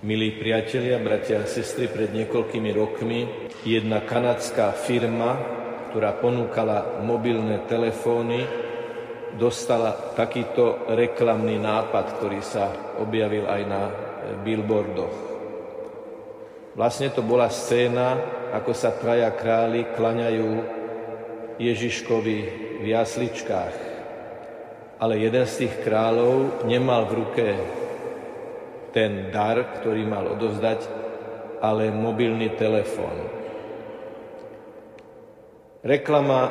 Milí priatelia, bratia a sestry, pred niekoľkými rokmi jedna kanadská firma, ktorá ponúkala mobilné telefóny, dostala takýto reklamný nápad, ktorý sa objavil aj na billboardoch. Vlastne to bola scéna, ako sa traja králi klaňajú Ježiškovi v jasličkách. Ale jeden z tých kráľov nemal v ruke ten dar, ktorý mal odovzdať, ale mobilný telefón. Reklama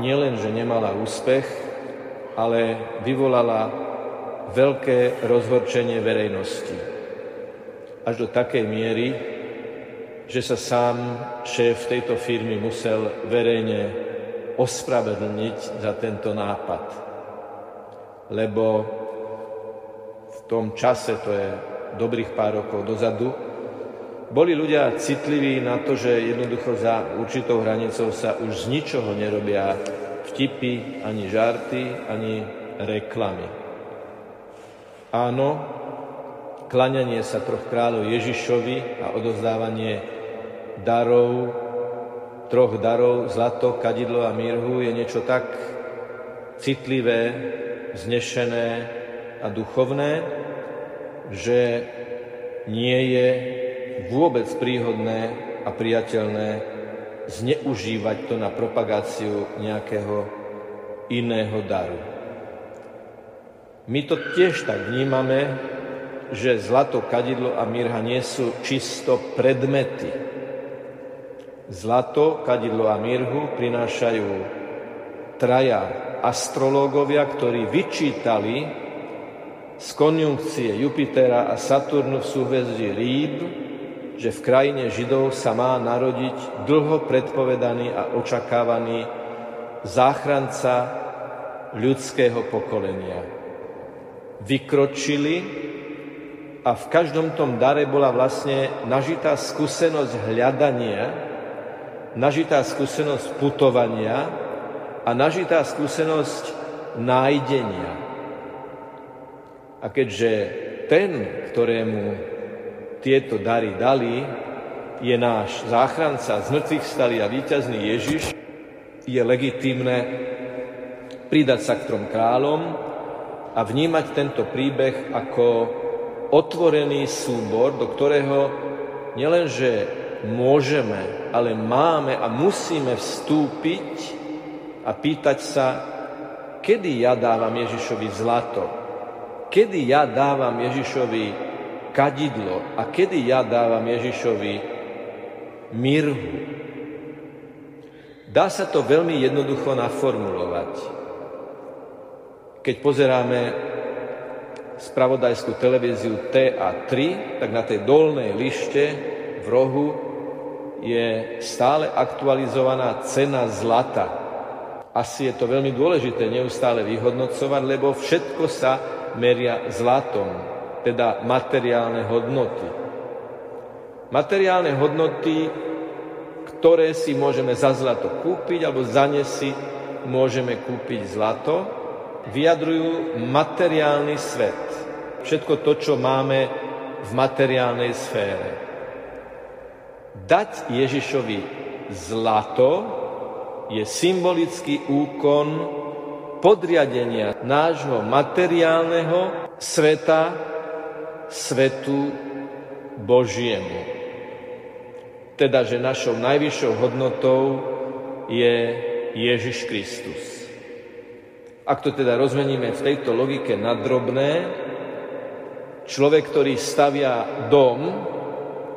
nielenže nemala úspech, ale vyvolala veľké rozhorčenie verejnosti. Až do takej miery, že sa sám šéf tejto firmy musel verejne ospravedlniť za tento nápad. Lebo v tom čase, to je dobrých pár rokov dozadu, boli ľudia citliví na to, že jednoducho za určitou hranicou sa už z ničoho nerobia vtipy, ani žarty, ani reklamy. Áno, kláňanie sa troch kráľov Ježišovi a odovzdávanie darov, troch darov, zlato, kadidlo a mirhu, je niečo tak citlivé, vznešené a duchovné, že nie je vôbec príhodné a priateľné zneužívať to na propagáciu nejakého iného daru. My to tiež tak vnímame, že zlato, kadidlo a mirha nie sú čisto predmety. Zlato, kadidlo a mirhu prinášajú traja astrológovia, ktorí vyčítali z konjunkcie Jupitera a Saturnu v súhvezdí Rýb, že v krajine Židov sa má narodiť dlho predpovedaný a očakávaný záchranca ľudského pokolenia. Vykročili a v každom tom dare bola vlastne nažitá skúsenosť hľadania, nažitá skúsenosť putovania a nažitá skúsenosť nájdenia. A keďže ten, ktorému tieto dary dali, je náš záchranca, z mŕtvych vstalý a víťazný Ježiš, je legitímne pridať sa k trom kráľom a vnímať tento príbeh ako otvorený súbor, do ktorého nielenže môžeme, ale máme a musíme vstúpiť a pýtať sa, kedy ja dávam Ježišovi zlato, kedy ja dávam Ježišovi kadidlo a kedy ja dávam Ježišovi mirhu. Dá sa to veľmi jednoducho naformulovať. Keď pozeráme spravodajskú televíziu TA3, tak na tej dolnej lište v rohu je stále aktualizovaná cena zlata. Asi je to veľmi dôležité neustále vyhodnocovať, lebo všetko sa meria zlatom, teda materiálne hodnoty. Materiálne hodnoty, ktoré si môžeme za zlato kúpiť, alebo za ne si môžeme kúpiť zlato, vyjadrujú materiálny svet. Všetko to, čo máme v materiálnej sfére. Dať Ježišovi zlato je symbolický úkon podriadenia nášho materiálneho sveta svetu Božiemu. Teda, že našou najvyššou hodnotou je Ježiš Kristus. Ak to teda rozmeníme v tejto logike na drobné, človek, ktorý stavia dom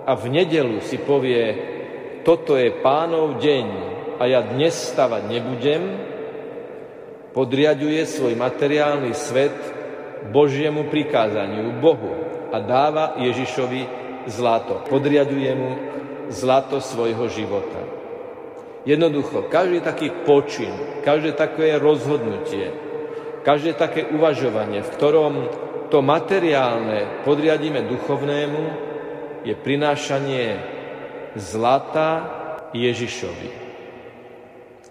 a v nedeľu si povie, toto je Pánov deň a ja dnes stavať nebudem, podriaďuje svoj materiálny svet Božiemu prikázaniu, Bohu, a dáva Ježišovi zlato. Podriaďuje mu zlato svojho života. Jednoducho, každý taký počin, každé také rozhodnutie, každé také uvažovanie, v ktorom to materiálne podriadíme duchovnému, je prinášanie zlata Ježišovi.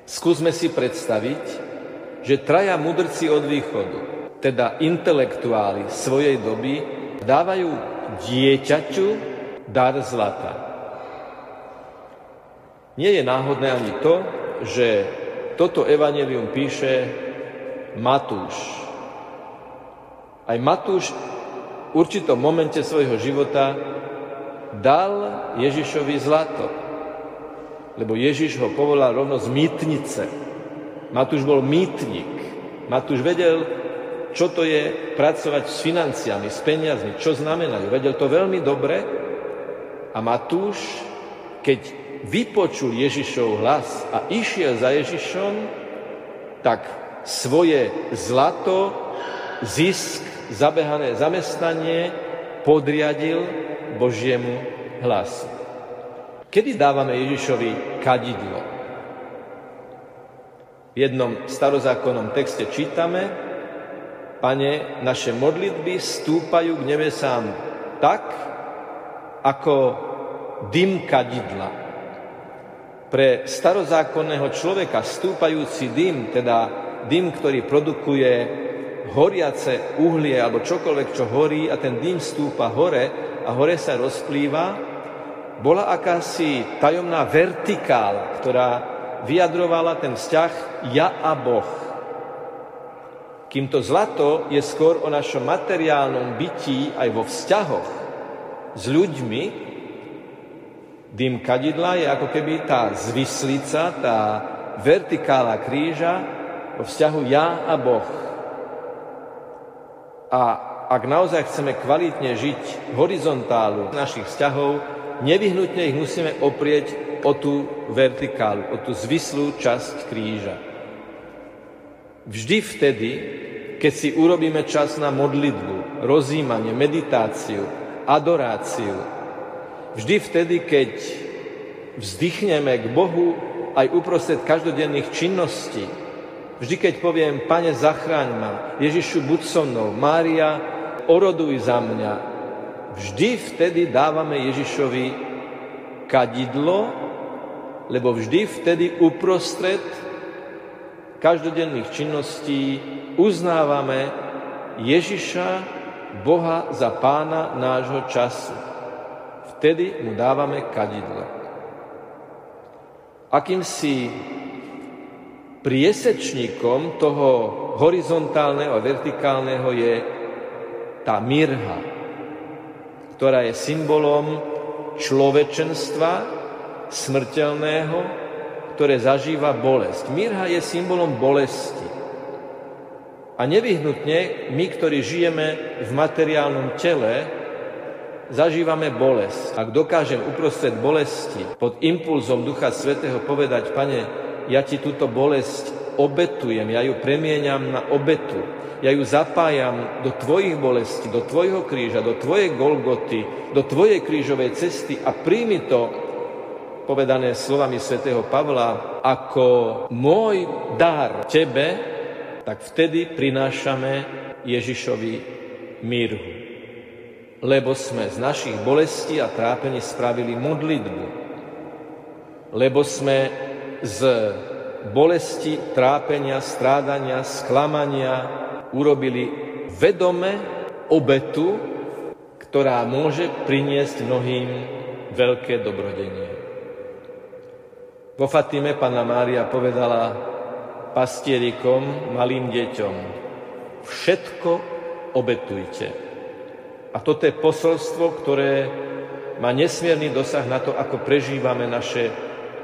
Skúsme si predstaviť, že traja mudrci od východu, teda intelektuáli svojej doby, dávajú dieťaťu dar zlata. Nie je náhodné ani to, že toto evanjelium píše Matúš. Aj Matúš v určitom momente svojho života dal Ježišovi zlato, lebo Ježiš ho povolal rovno z mýtnice. Matúš bol mýtnik. Matúš vedel, čo to je pracovať s financiami, s peniazmi, čo znamenajú. Vedel to veľmi dobre. A Matúš, keď vypočul Ježišov hlas a išiel za Ježišom, tak svoje zlato, zisk, zabehané zamestnanie podriadil Božiemu hlasu. Kedy dávame Ježišovi kadidlo? V jednom starozákonnom texte čítame: Pane, naše modlitby stúpajú k nebesám tak, ako dym kadidla. Pre starozákonného človeka stúpajúci dym, teda dym, ktorý produkuje horiace uhlie alebo čokoľvek, čo horí, a ten dym stúpa hore a hore sa rozplýva, bola akási tajomná vertikála, ktorá vyjadrovala ten vzťah ja a Boh. Kým to zlato je skôr o našom materiálnom bytí aj vo vzťahoch s ľuďmi, dym kadidla je ako keby tá zvislica, tá vertikála kríža vo vzťahu ja a Boh. A ak naozaj chceme kvalitne žiť horizontálu našich vzťahov, nevyhnutne ich musíme oprieť o tú vertikálu, o tú zvislú časť kríža. Vždy vtedy, keď si urobíme čas na modlitbu, rozjímanie, meditáciu, adoráciu, vždy vtedy, keď vzdychneme k Bohu aj uprostred každodenných činností, vždy keď poviem: Pane, zachráň ma, Ježišu, buď so mnou, Mária, oroduj za mňa, vždy vtedy dávame Ježišovi kadidlo, lebo vždy vtedy uprostred každodenných činností uznávame Ježiša, Boha za pána nášho času. Vtedy mu dávame kadidlo. Akýmsi priesečníkom toho horizontálneho a vertikálneho je tá mirha, ktorá je symbolom človečenstva smrteľného, ktoré zažíva bolesť. Mirha je symbolom bolesti. A nevyhnutne my, ktorí žijeme v materiálnom tele, zažívame bolesť. Ak dokážem uprostred bolesti pod impulzom Ducha Svätého povedať: Pane, ja ti túto bolesť obetujem, ja ju premieniam na obetu, ja ju zapájam do tvojich bolesti, do tvojho kríža, do tvojej Golgoty, do tvojej krížovej cesty a príjmi to, povedané slovami svätého Pavla, ako môj dar tebe, tak vtedy prinášame Ježišovi mirhu. Lebo sme z našich bolestí a trápení spravili modlitbu. Lebo sme z bolesti, trápenia, strádania, sklamania urobili vedome obetu, ktorá môže priniesť mnohým veľké dobrodenie. Vo Fatime Panna Mária povedala pastierikom, malým deťom: všetko obetujte. A toto je posolstvo, ktoré má nesmierny dosah na to, ako prežívame naše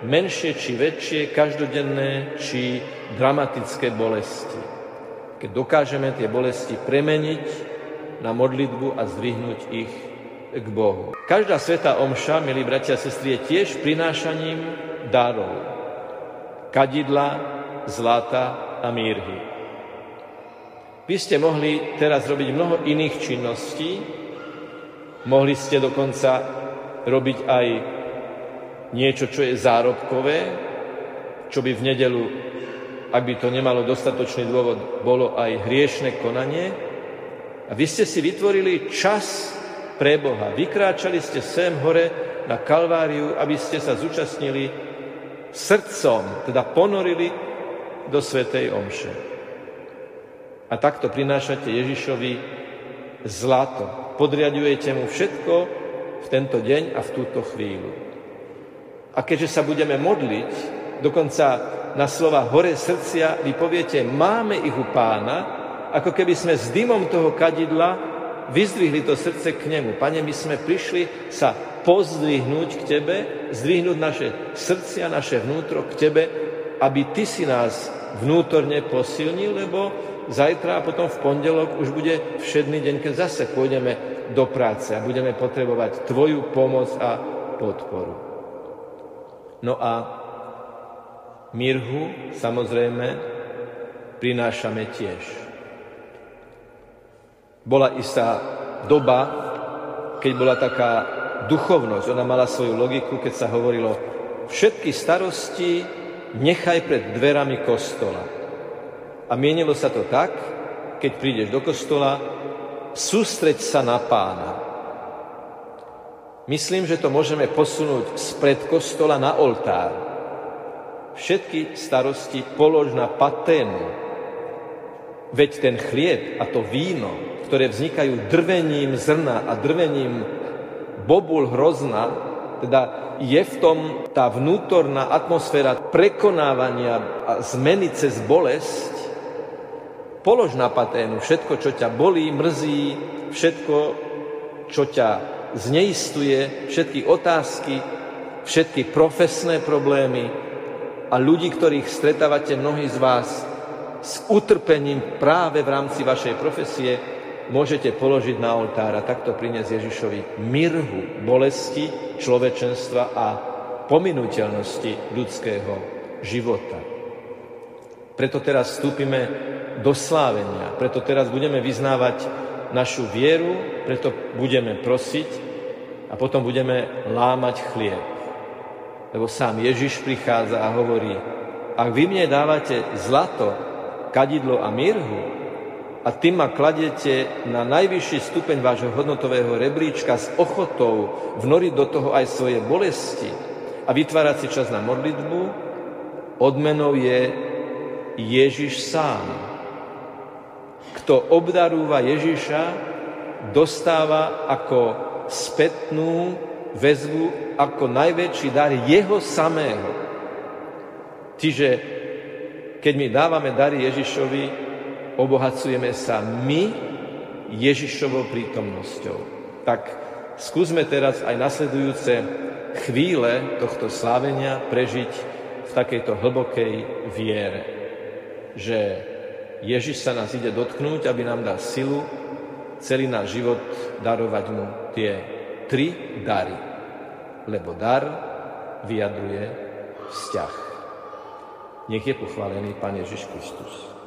menšie či väčšie, každodenné či dramatické bolesti. Keď dokážeme tie bolesti premeniť na modlitbu a zdvihnúť ich k Bohu. Každá svätá omša, milí bratia a sestry, je tiež prinášaním darov, kadidla, zlata a mirhy. Vy ste mohli teraz robiť mnoho iných činností, mohli ste dokonca robiť aj niečo, čo je zárobkové, čo by v nedeľu, ak by to nemalo dostatočný dôvod, bolo aj hriešne konanie. A vy ste si vytvorili čas pre Boha. Vykráčali ste sem hore na Kalváriu, aby ste sa zúčastnili srdcom, teda ponorili do svätej omše. A takto prinášate Ježišovi zlato. podriadujete mu všetko v tento deň a v túto chvíľu. A keďže sa budeme modliť, dokonca na slova horé srdcia vy poviete, máme ich u Pána, ako keby sme s dymom toho kadidla vyzdvihli to srdce k nemu. Pane, my sme prišli sa pozdvihnúť k tebe, zdvihnúť naše srdcia, naše vnútro k tebe, aby ty si nás vnútorne posilnil, lebo zajtra a potom v pondelok už bude všedný deň, keď zase pôjdeme do práce a budeme potrebovať tvoju pomoc a podporu. No a mirhu samozrejme prinášame tiež. Bola istá doba, keď bola taká duchovnosť, ona mala svoju logiku, keď sa hovorilo všetky starosti nechaj pred dverami kostola. A mienilo sa to tak, keď prídeš do kostola, sústreď sa na Pána. Myslím, že to môžeme posunúť spred kostola na oltár. Všetky starosti polož na paténu, veď ten chlieb a to víno, ktoré vznikajú drvením zrna a drvením bobul hrozna, teda je v tom tá vnútorná atmosféra prekonávania a zmeny cez bolesť. Polož na paténu všetko, čo ťa bolí, mrzí, všetko, čo ťa zneistuje, všetky otázky, všetky profesné problémy a ľudí, ktorých stretávate mnohí z vás s utrpením práve v rámci vašej profesie, môžete položiť na oltár a takto priniesť Ježišovi mirhu bolesti, človečenstva a pominuteľnosti ľudského života. Preto teraz vstúpime do slávenia, preto teraz budeme vyznávať našu vieru, preto budeme prosiť a potom budeme lámať chlieb. Lebo sám Ježiš prichádza a hovorí, ak vy mne dávate zlato, kadidlo a mirhu, a tým ma kladete na najvyšší stupeň vášho hodnotového rebríčka s ochotou vnoriť do toho aj svoje bolesti a vytvárať si čas na modlitbu, odmenou je Ježiš sám. Kto obdarúva Ježiša, dostáva ako spätnú väzbu, ako najväčší dar jeho samého. Čiže keď my dávame dary Ježišovi, obohacujeme sa my Ježišovou prítomnosťou. Tak skúsme teraz aj nasledujúce chvíle tohto slávenia prežiť v takejto hlbokej viere, že Ježiš sa nás ide dotknúť, aby nám dal silu celý náš život darovať mu tie tri dary, lebo dar vyjadruje vzťah. Nech je pochválený Pán Ježiš Kristus.